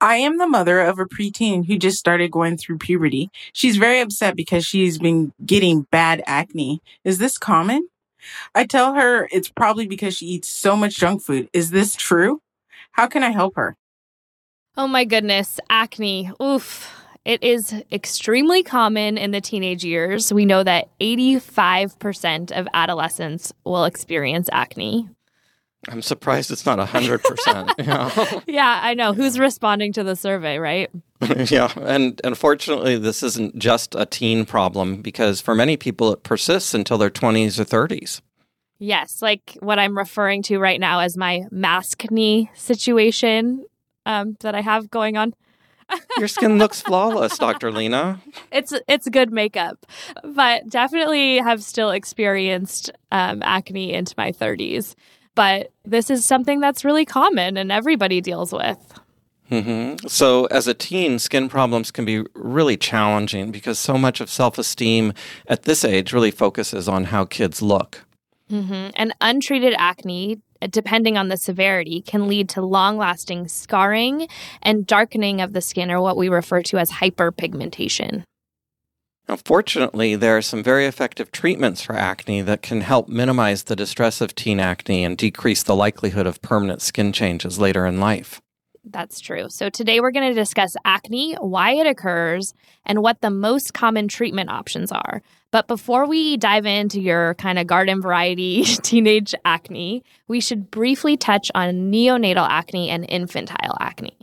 I am the mother of a preteen who just started going through puberty. She's very upset because she's been getting bad acne. Is this common? I tell her it's probably because she eats so much junk food. Is this true? How can I help her? Oh my goodness, acne. Oof. It is extremely common in the teenage years. We know that 85% of adolescents will experience acne. I'm surprised it's not 100%. You know? Yeah, I know. Who's responding to the survey, right? Yeah, and unfortunately, this isn't just a teen problem because for many people, it persists until their 20s or 30s. Yes, like what I'm referring to right now as my maskne situation that I have going on. Your skin looks flawless, Dr. Lena. It's good makeup, but definitely have still experienced acne into my 30s. But this is something that's really common and everybody deals with. Mm-hmm. So as a teen, skin problems can be really challenging because so much of self-esteem at this age really focuses on how kids look. Mm-hmm. And untreated acne, depending on the severity, can lead to long-lasting scarring and darkening of the skin, or what we refer to as hyperpigmentation. Now, fortunately, there are some very effective treatments for acne that can help minimize the distress of teen acne and decrease the likelihood of permanent skin changes later in life. That's true. So today we're going to discuss acne, why it occurs, and what the most common treatment options are. But before we dive into your kind of garden variety teenage acne, we should briefly touch on neonatal acne and infantile acne.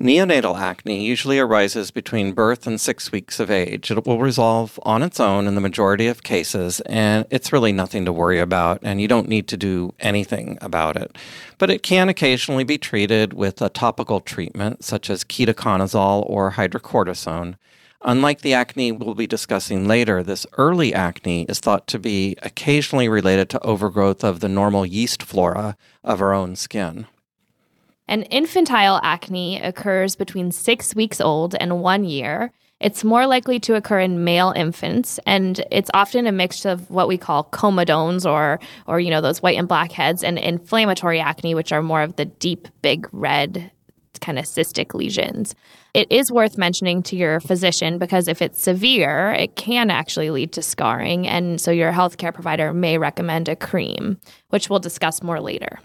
Neonatal acne usually arises between birth and 6 weeks of age. It will resolve on its own in the majority of cases, and it's really nothing to worry about, and you don't need to do anything about it. But it can occasionally be treated with a topical treatment, such as ketoconazole or hydrocortisone. Unlike the acne we'll be discussing later, this early acne is thought to be occasionally related to overgrowth of the normal yeast flora of our own skin. And infantile acne occurs between 6 weeks old and 1 year. It's more likely to occur in male infants, and it's often a mix of what we call comedones or you know, those white and black heads, and inflammatory acne, which are more of the deep, big, red kind of cystic lesions. It is worth mentioning to your physician because if it's severe, it can actually lead to scarring, and so your healthcare provider may recommend a cream, which we'll discuss more later.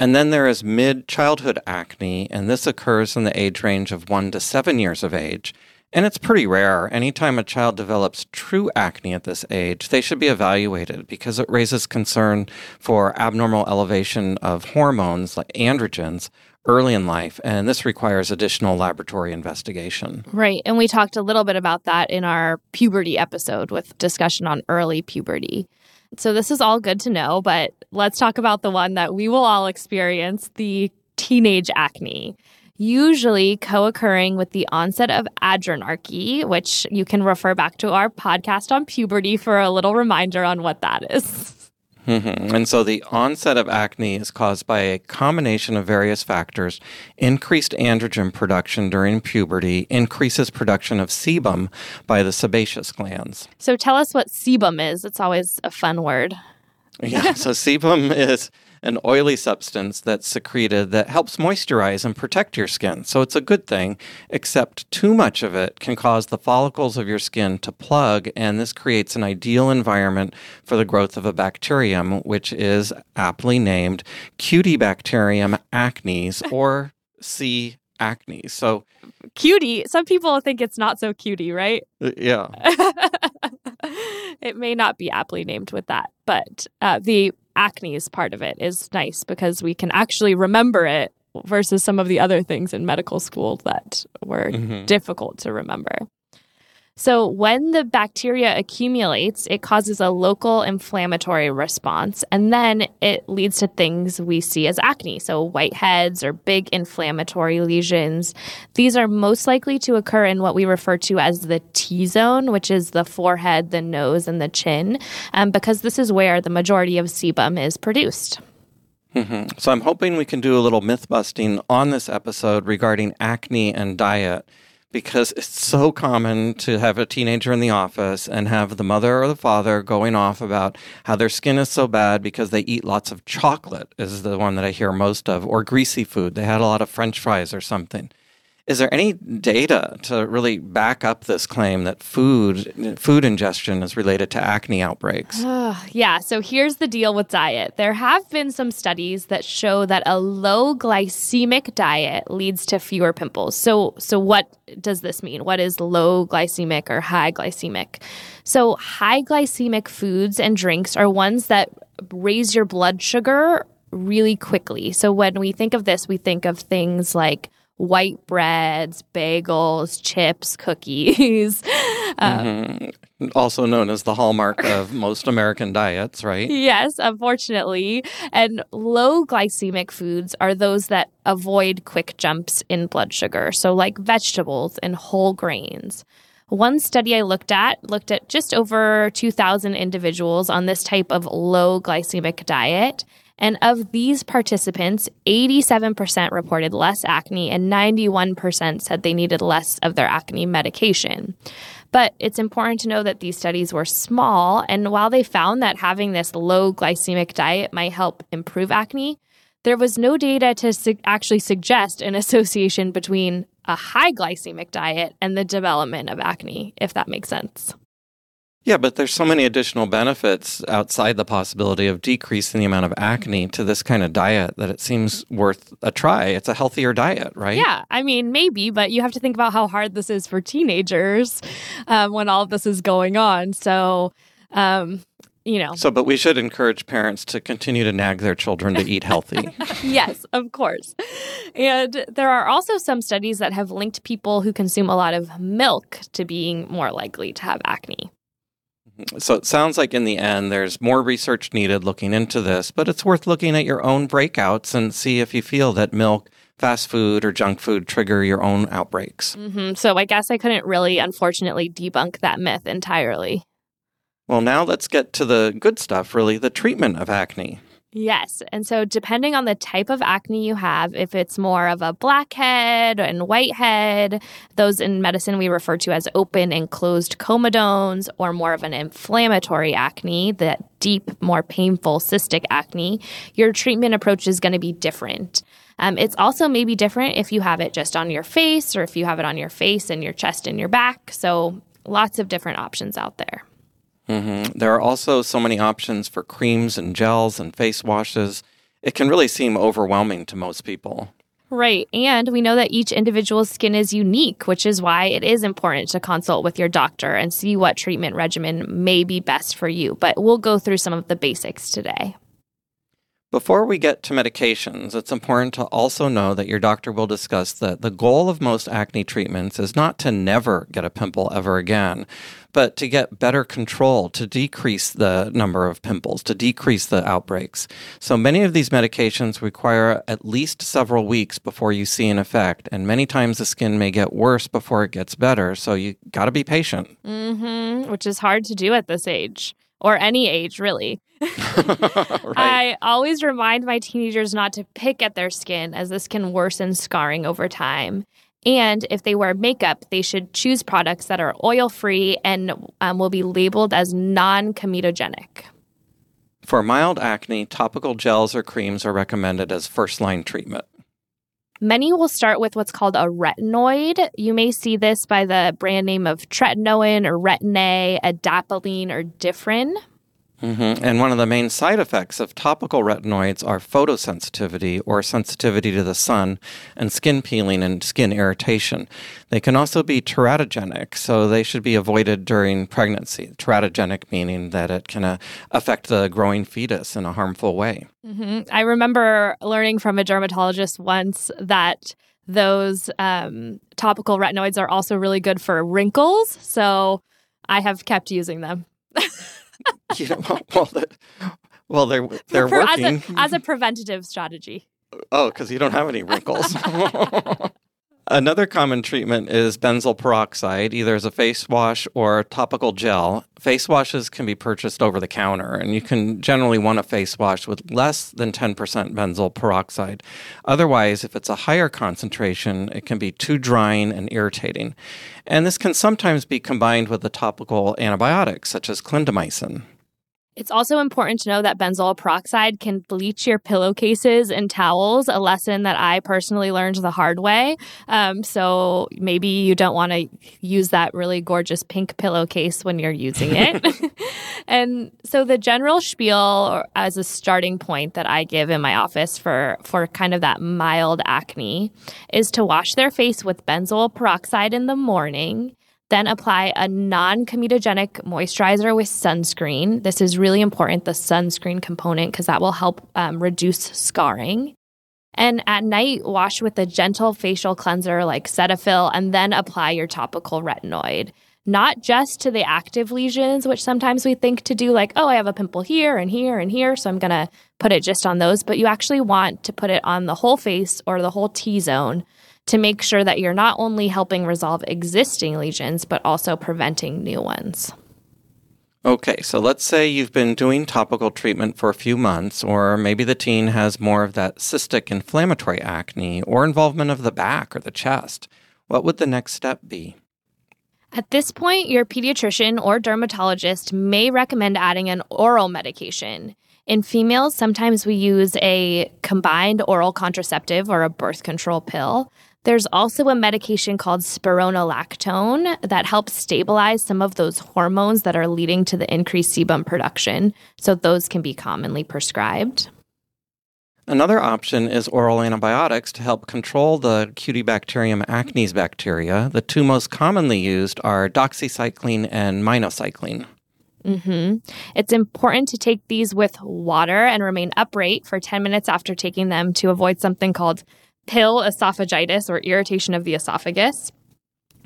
And then there is mid-childhood acne, and this occurs in the age range of 1 to 7 years of age. And it's pretty rare. Anytime a child develops true acne at this age, they should be evaluated because it raises concern for abnormal elevation of hormones like androgens early in life, and this requires additional laboratory investigation. Right, and we talked a little bit about that in our puberty episode with discussion on early puberty. So this is all good to know, but let's talk about the one that we will all experience, the teenage acne, usually co-occurring with the onset of adrenarche, which you can refer back to our podcast on puberty for a little reminder on what that is. Mm-hmm. And so the onset of acne is caused by a combination of various factors. Increased androgen production during puberty increases production of sebum by the sebaceous glands. So tell us what sebum is. It's always a fun word. Yeah, so sebum is an oily substance that's secreted that helps moisturize and protect your skin. So it's a good thing, except too much of it can cause the follicles of your skin to plug, and this creates an ideal environment for the growth of a bacterium, which is aptly named Cutibacterium acnes, or C. acne. So cutie, some people think it's not so cutie, right? Yeah. It may not be aptly named with that, but the acnes part of it is nice because we can actually remember it versus some of the other things in medical school that were difficult to remember. So when the bacteria accumulates, it causes a local inflammatory response, and then it leads to things we see as acne, so whiteheads or big inflammatory lesions. These are most likely to occur in what we refer to as the T-zone, which is the forehead, the nose, and the chin, because this is where the majority of sebum is produced. Mm-hmm. So I'm hoping we can do a little myth-busting on this episode regarding acne and diet, because it's so common to have a teenager in the office and have the mother or the father going off about how their skin is so bad because they eat lots of chocolate is the one that I hear most of, or greasy food. They had a lot of French fries or something. Is there any data to really back up this claim that food ingestion is related to acne outbreaks? Yeah, so here's the deal with diet. There have been some studies that show that a low glycemic diet leads to fewer pimples. So what does this mean? What is low glycemic or high glycemic? So high glycemic foods and drinks are ones that raise your blood sugar really quickly. So when we think of this, we think of things like white breads, bagels, chips, cookies. Also known as the hallmark of most American diets, right? Yes, unfortunately. And low glycemic foods are those that avoid quick jumps in blood sugar, so like vegetables and whole grains. One study I looked at just over 2,000 individuals on this type of low glycemic diet. And of these participants, 87% reported less acne and 91% said they needed less of their acne medication. But it's important to know that these studies were small, and while they found that having this low glycemic diet might help improve acne, there was no data to actually suggest an association between a high glycemic diet and the development of acne, if that makes sense. Yeah, but there's so many additional benefits outside the possibility of decreasing the amount of acne to this kind of diet that it seems worth a try. It's a healthier diet, right? Yeah, I mean, maybe, but you have to think about how hard this is for teenagers when all of this is going on. So, but we should encourage parents to continue to nag their children to eat healthy. Yes, of course. And there are also some studies that have linked people who consume a lot of milk to being more likely to have acne. So it sounds like in the end, there's more research needed looking into this, but it's worth looking at your own breakouts and see if you feel that milk, fast food, or junk food trigger your own outbreaks. Mm-hmm. So I guess I couldn't really, unfortunately, debunk that myth entirely. Well, now let's get to the good stuff, really, the treatment of acne. Yes. And so depending on the type of acne you have, if it's more of a blackhead and whitehead, those in medicine we refer to as open and closed comedones, or more of an inflammatory acne, that deep, more painful cystic acne, your treatment approach is going to be different. It's also maybe different if you have it just on your face, or if you have it on your face and your chest and your back. So lots of different options out there. Mm-hmm. There are also so many options for creams and gels and face washes. It can really seem overwhelming to most people. Right. And we know that each individual's skin is unique, which is why it is important to consult with your doctor and see what treatment regimen may be best for you. But we'll go through some of the basics today. Before we get to medications, it's important to also know that your doctor will discuss that the goal of most acne treatments is not to never get a pimple ever again, but to get better control, to decrease the number of pimples, to decrease the outbreaks. So many of these medications require at least several weeks before you see an effect, and many times the skin may get worse before it gets better, so you got to be patient. Mm-hmm, which is hard to do at this age. Or any age, really. Right. I always remind my teenagers not to pick at their skin, as this can worsen scarring over time. And if they wear makeup, they should choose products that are oil-free and will be labeled as non-comedogenic. For mild acne, topical gels or creams are recommended as first-line treatment. Many will start with what's called a retinoid. You may see this by the brand name of tretinoin or Retin-A, Adapalene, or Differin. Mm-hmm. And one of the main side effects of topical retinoids are photosensitivity, or sensitivity to the sun, and skin peeling and skin irritation. They can also be teratogenic, so they should be avoided during pregnancy. Teratogenic meaning that it can affect the growing fetus in a harmful way. Mm-hmm. I remember learning from a dermatologist once that those topical retinoids are also really good for wrinkles. So I have kept using them. You know, well, they're working. As a preventative strategy. Oh, because you don't have any wrinkles. Another common treatment is benzyl peroxide, either as a face wash or topical gel. Face washes can be purchased over the counter, and you can generally want a face wash with less than 10% benzyl peroxide. Otherwise, if it's a higher concentration, it can be too drying and irritating. And this can sometimes be combined with a topical antibiotic, such as clindamycin. It's also important to know that benzoyl peroxide can bleach your pillowcases and towels, a lesson that I personally learned the hard way. So maybe you don't want to use that really gorgeous pink pillowcase when you're using it. And so the general spiel as a starting point that I give in my office for kind of that mild acne is to wash their face with benzoyl peroxide in the morning. Then apply a non-comedogenic moisturizer with sunscreen. This is really important, the sunscreen component, because that will help reduce scarring. And at night, wash with a gentle facial cleanser like Cetaphil, and then apply your topical retinoid. Not just to the active lesions, which sometimes we think to do like, oh, I have a pimple here and here and here, so I'm going to put it just on those. But you actually want to put it on the whole face or the whole T-zone, to make sure that you're not only helping resolve existing lesions, but also preventing new ones. Okay, so let's say you've been doing topical treatment for a few months, or maybe the teen has more of that cystic inflammatory acne or involvement of the back or the chest. What would the next step be? At this point, your pediatrician or dermatologist may recommend adding an oral medication. In females, sometimes we use a combined oral contraceptive or a birth control pill. There's also a medication called spironolactone that helps stabilize some of those hormones that are leading to the increased sebum production. So those can be commonly prescribed. Another option is oral antibiotics to help control the Cutibacterium acnes bacteria. The two most commonly used are doxycycline and minocycline. It's important to take these with water and remain upright for 10 minutes after taking them to avoid something called pill esophagitis or irritation of the esophagus.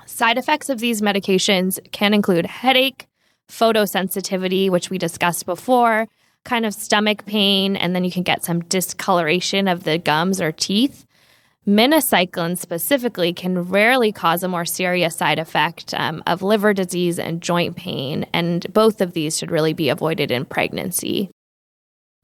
Side effects of these medications can include headache, photosensitivity, which we discussed before, kind of stomach pain, and then you can get some discoloration of the gums or teeth. Minocycline specifically can rarely cause a more serious side effect of liver disease and joint pain, and both of these should really be avoided in pregnancy.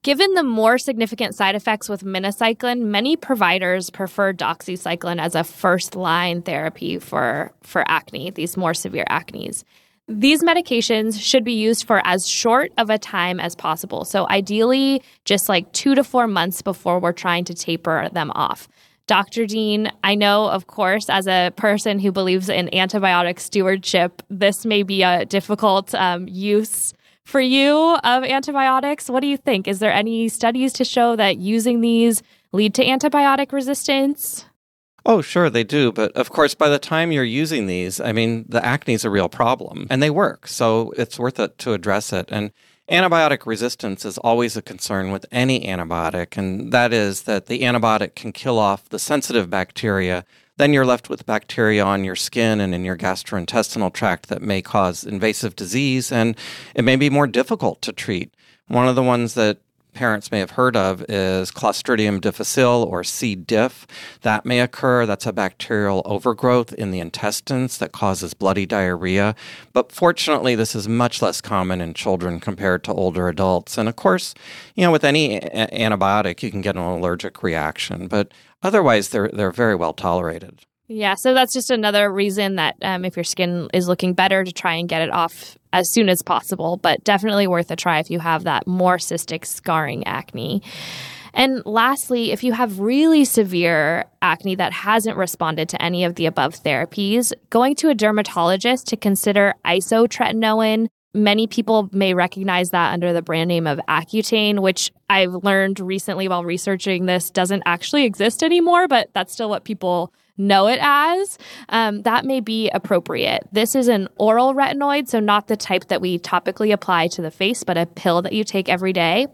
Given the more significant side effects with minocycline, many providers prefer doxycycline as a first-line therapy for acne, these more severe acnes. These medications should be used for as short of a time as possible, so ideally just like 2 to 4 months before we're trying to taper them off. Dr. Dean, I know, of course, as a person who believes in antibiotic stewardship, this may be a difficult use for you of antibiotics. What do you think? Is there any studies to show that using these lead to antibiotic resistance? Oh, sure, they do. But of course, by the time you're using these, I mean, the acne is a real problem and they work. So it's worth it to address it. And antibiotic resistance is always a concern with any antibiotic, and that is that the antibiotic can kill off the sensitive bacteria. Then you're left with bacteria on your skin and in your gastrointestinal tract that may cause invasive disease, and it may be more difficult to treat. One of the ones that parents may have heard of is Clostridium difficile, or C. diff. That may occur. That's a bacterial overgrowth in the intestines that causes bloody diarrhea. But fortunately, this is much less common in children compared to older adults. And of course, you know, with any antibiotic, you can get an allergic reaction. But otherwise, they're very well tolerated. Yeah, so that's just another reason that if your skin is looking better, to try and get it off as soon as possible, but definitely worth a try if you have that more cystic scarring acne. And lastly, if you have really severe acne that hasn't responded to any of the above therapies, going to a dermatologist to consider isotretinoin. Many people may recognize that under the brand name of Accutane, which I've learned recently while researching this doesn't actually exist anymore, but that's still what people know it as, that may be appropriate. This is an oral retinoid, so not the type that we topically apply to the face, but a pill that you take every day.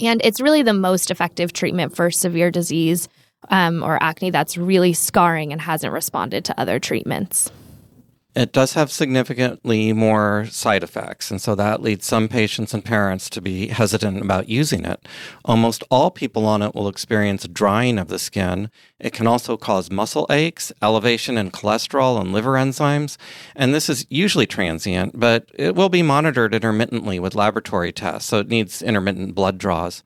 And it's really the most effective treatment for severe disease or acne that's really scarring and hasn't responded to other treatments. It does have significantly more side effects, and so that leads some patients and parents to be hesitant about using it. Almost all people on it will experience drying of the skin. It can also cause muscle aches, elevation in cholesterol and liver enzymes, and this is usually transient, but it will be monitored intermittently with laboratory tests, so it needs intermittent blood draws.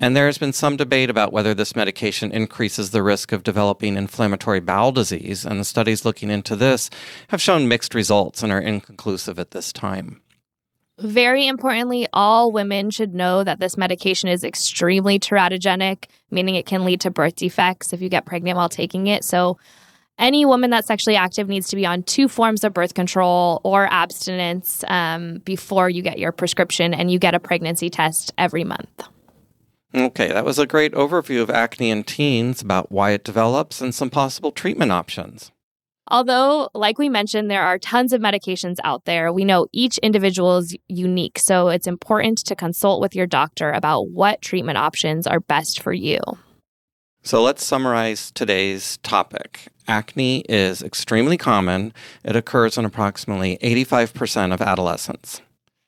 And there has been some debate about whether this medication increases the risk of developing inflammatory bowel disease, and the studies looking into this have shown mixed results and are inconclusive at this time. Very importantly, all women should know that this medication is extremely teratogenic, meaning it can lead to birth defects if you get pregnant while taking it. So any woman that's sexually active needs to be on 2 forms of birth control or abstinence before you get your prescription, and you get a pregnancy test every month. Okay, that was a great overview of acne in teens, about why it develops, and some possible treatment options. Although, like we mentioned, there are tons of medications out there, we know each individual is unique, so it's important to consult with your doctor about what treatment options are best for you. So let's summarize today's topic. Acne is extremely common. It occurs in approximately 85% of adolescents.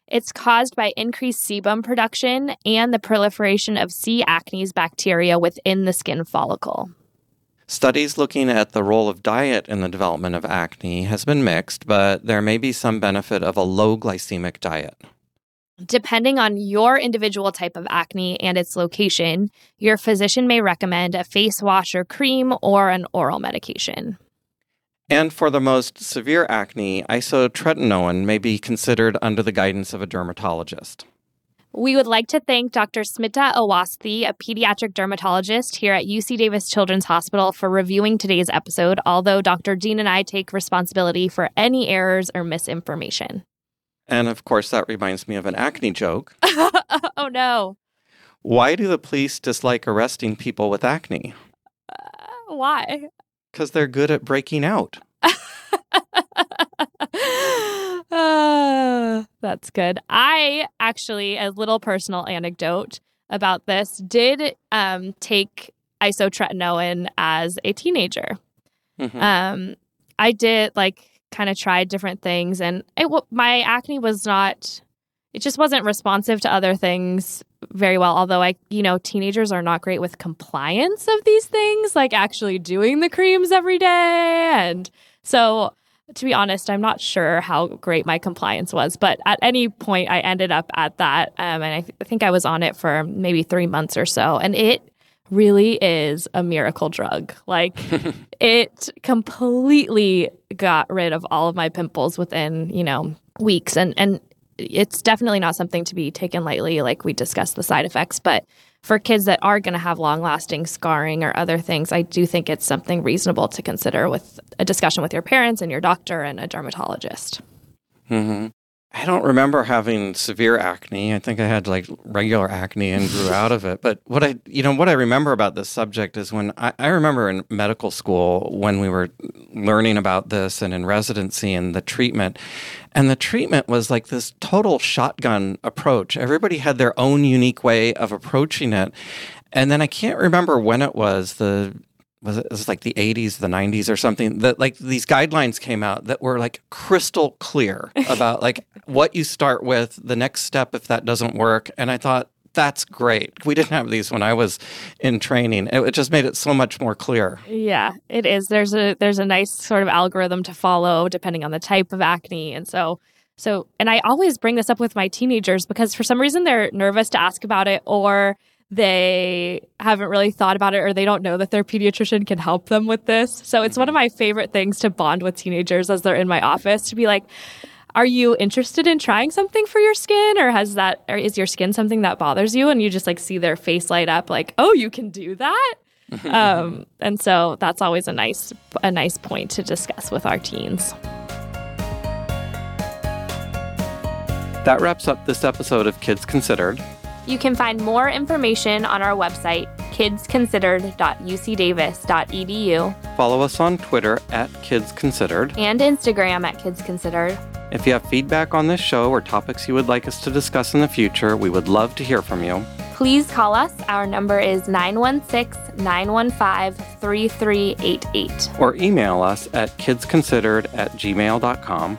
It's caused by increased sebum production and the proliferation of C. acnes bacteria within the skin follicle. Studies looking at the role of diet in the development of acne has been mixed, but there may be some benefit of a low glycemic diet. Depending on your individual type of acne and its location, your physician may recommend a face wash or cream or an oral medication. And for the most severe acne, isotretinoin may be considered under the guidance of a dermatologist. We would like to thank Dr. Smita Awasthi, a pediatric dermatologist here at UC Davis Children's Hospital, for reviewing today's episode, although Dr. Dean and I take responsibility for any errors or misinformation. And of course, that reminds me of an acne joke. Oh, no. Why do the police dislike arresting people with acne? Why? Because they're good at breaking out. That's good. I actually, a little personal anecdote about this, did take isotretinoin as a teenager. Mm-hmm. I did, kind of tried different things, and my acne was not, it just wasn't responsive to other things very well, although teenagers are not great with compliance of these things, like actually doing the creams every day. And so, to be honest, I'm not sure how great my compliance was, but at any point I ended up at that. And I think I was on it for maybe 3 months or so. And it really is a miracle drug. It completely got rid of all of my pimples within, weeks. And it's definitely not something to be taken lightly, like we discussed the side effects. But for kids that are going to have long-lasting scarring or other things, I do think it's something reasonable to consider with a discussion with your parents and your doctor and a dermatologist. Mm-hmm. I don't remember having severe acne. I think I had regular acne and grew out of it. But what I remember about this subject is when I remember in medical school when we were learning about this and in residency and the treatment. And the treatment was like this total shotgun approach. Everybody had their own unique way of approaching it. And then I can't remember when it was, the 80s, the 90s or something, that these guidelines came out that were crystal clear about what you start with, the next step if that doesn't work. And I thought, that's great. We didn't have these when I was in training. It just made it so much more clear. Yeah, it is. There's a nice sort of algorithm to follow depending on the type of acne. And so and I always bring this up with my teenagers because for some reason they're nervous to ask about it, or they haven't really thought about it, or they don't know that their pediatrician can help them with this. So it's one of my favorite things to bond with teenagers as they're in my office, to be like, are you interested in trying something for your skin? Or is your skin something that bothers you? And you just see their face light up like, oh, you can do that? And so that's always a nice point to discuss with our teens. That wraps up this episode of Kids Considered. You can find more information on our website, kidsconsidered.ucdavis.edu. Follow us on Twitter at kidsconsidered. And Instagram at kidsconsidered. If you have feedback on this show or topics you would like us to discuss in the future, we would love to hear from you. please call us. Our number is 916-915-3388. Or email us at kidsconsidered@gmail.com.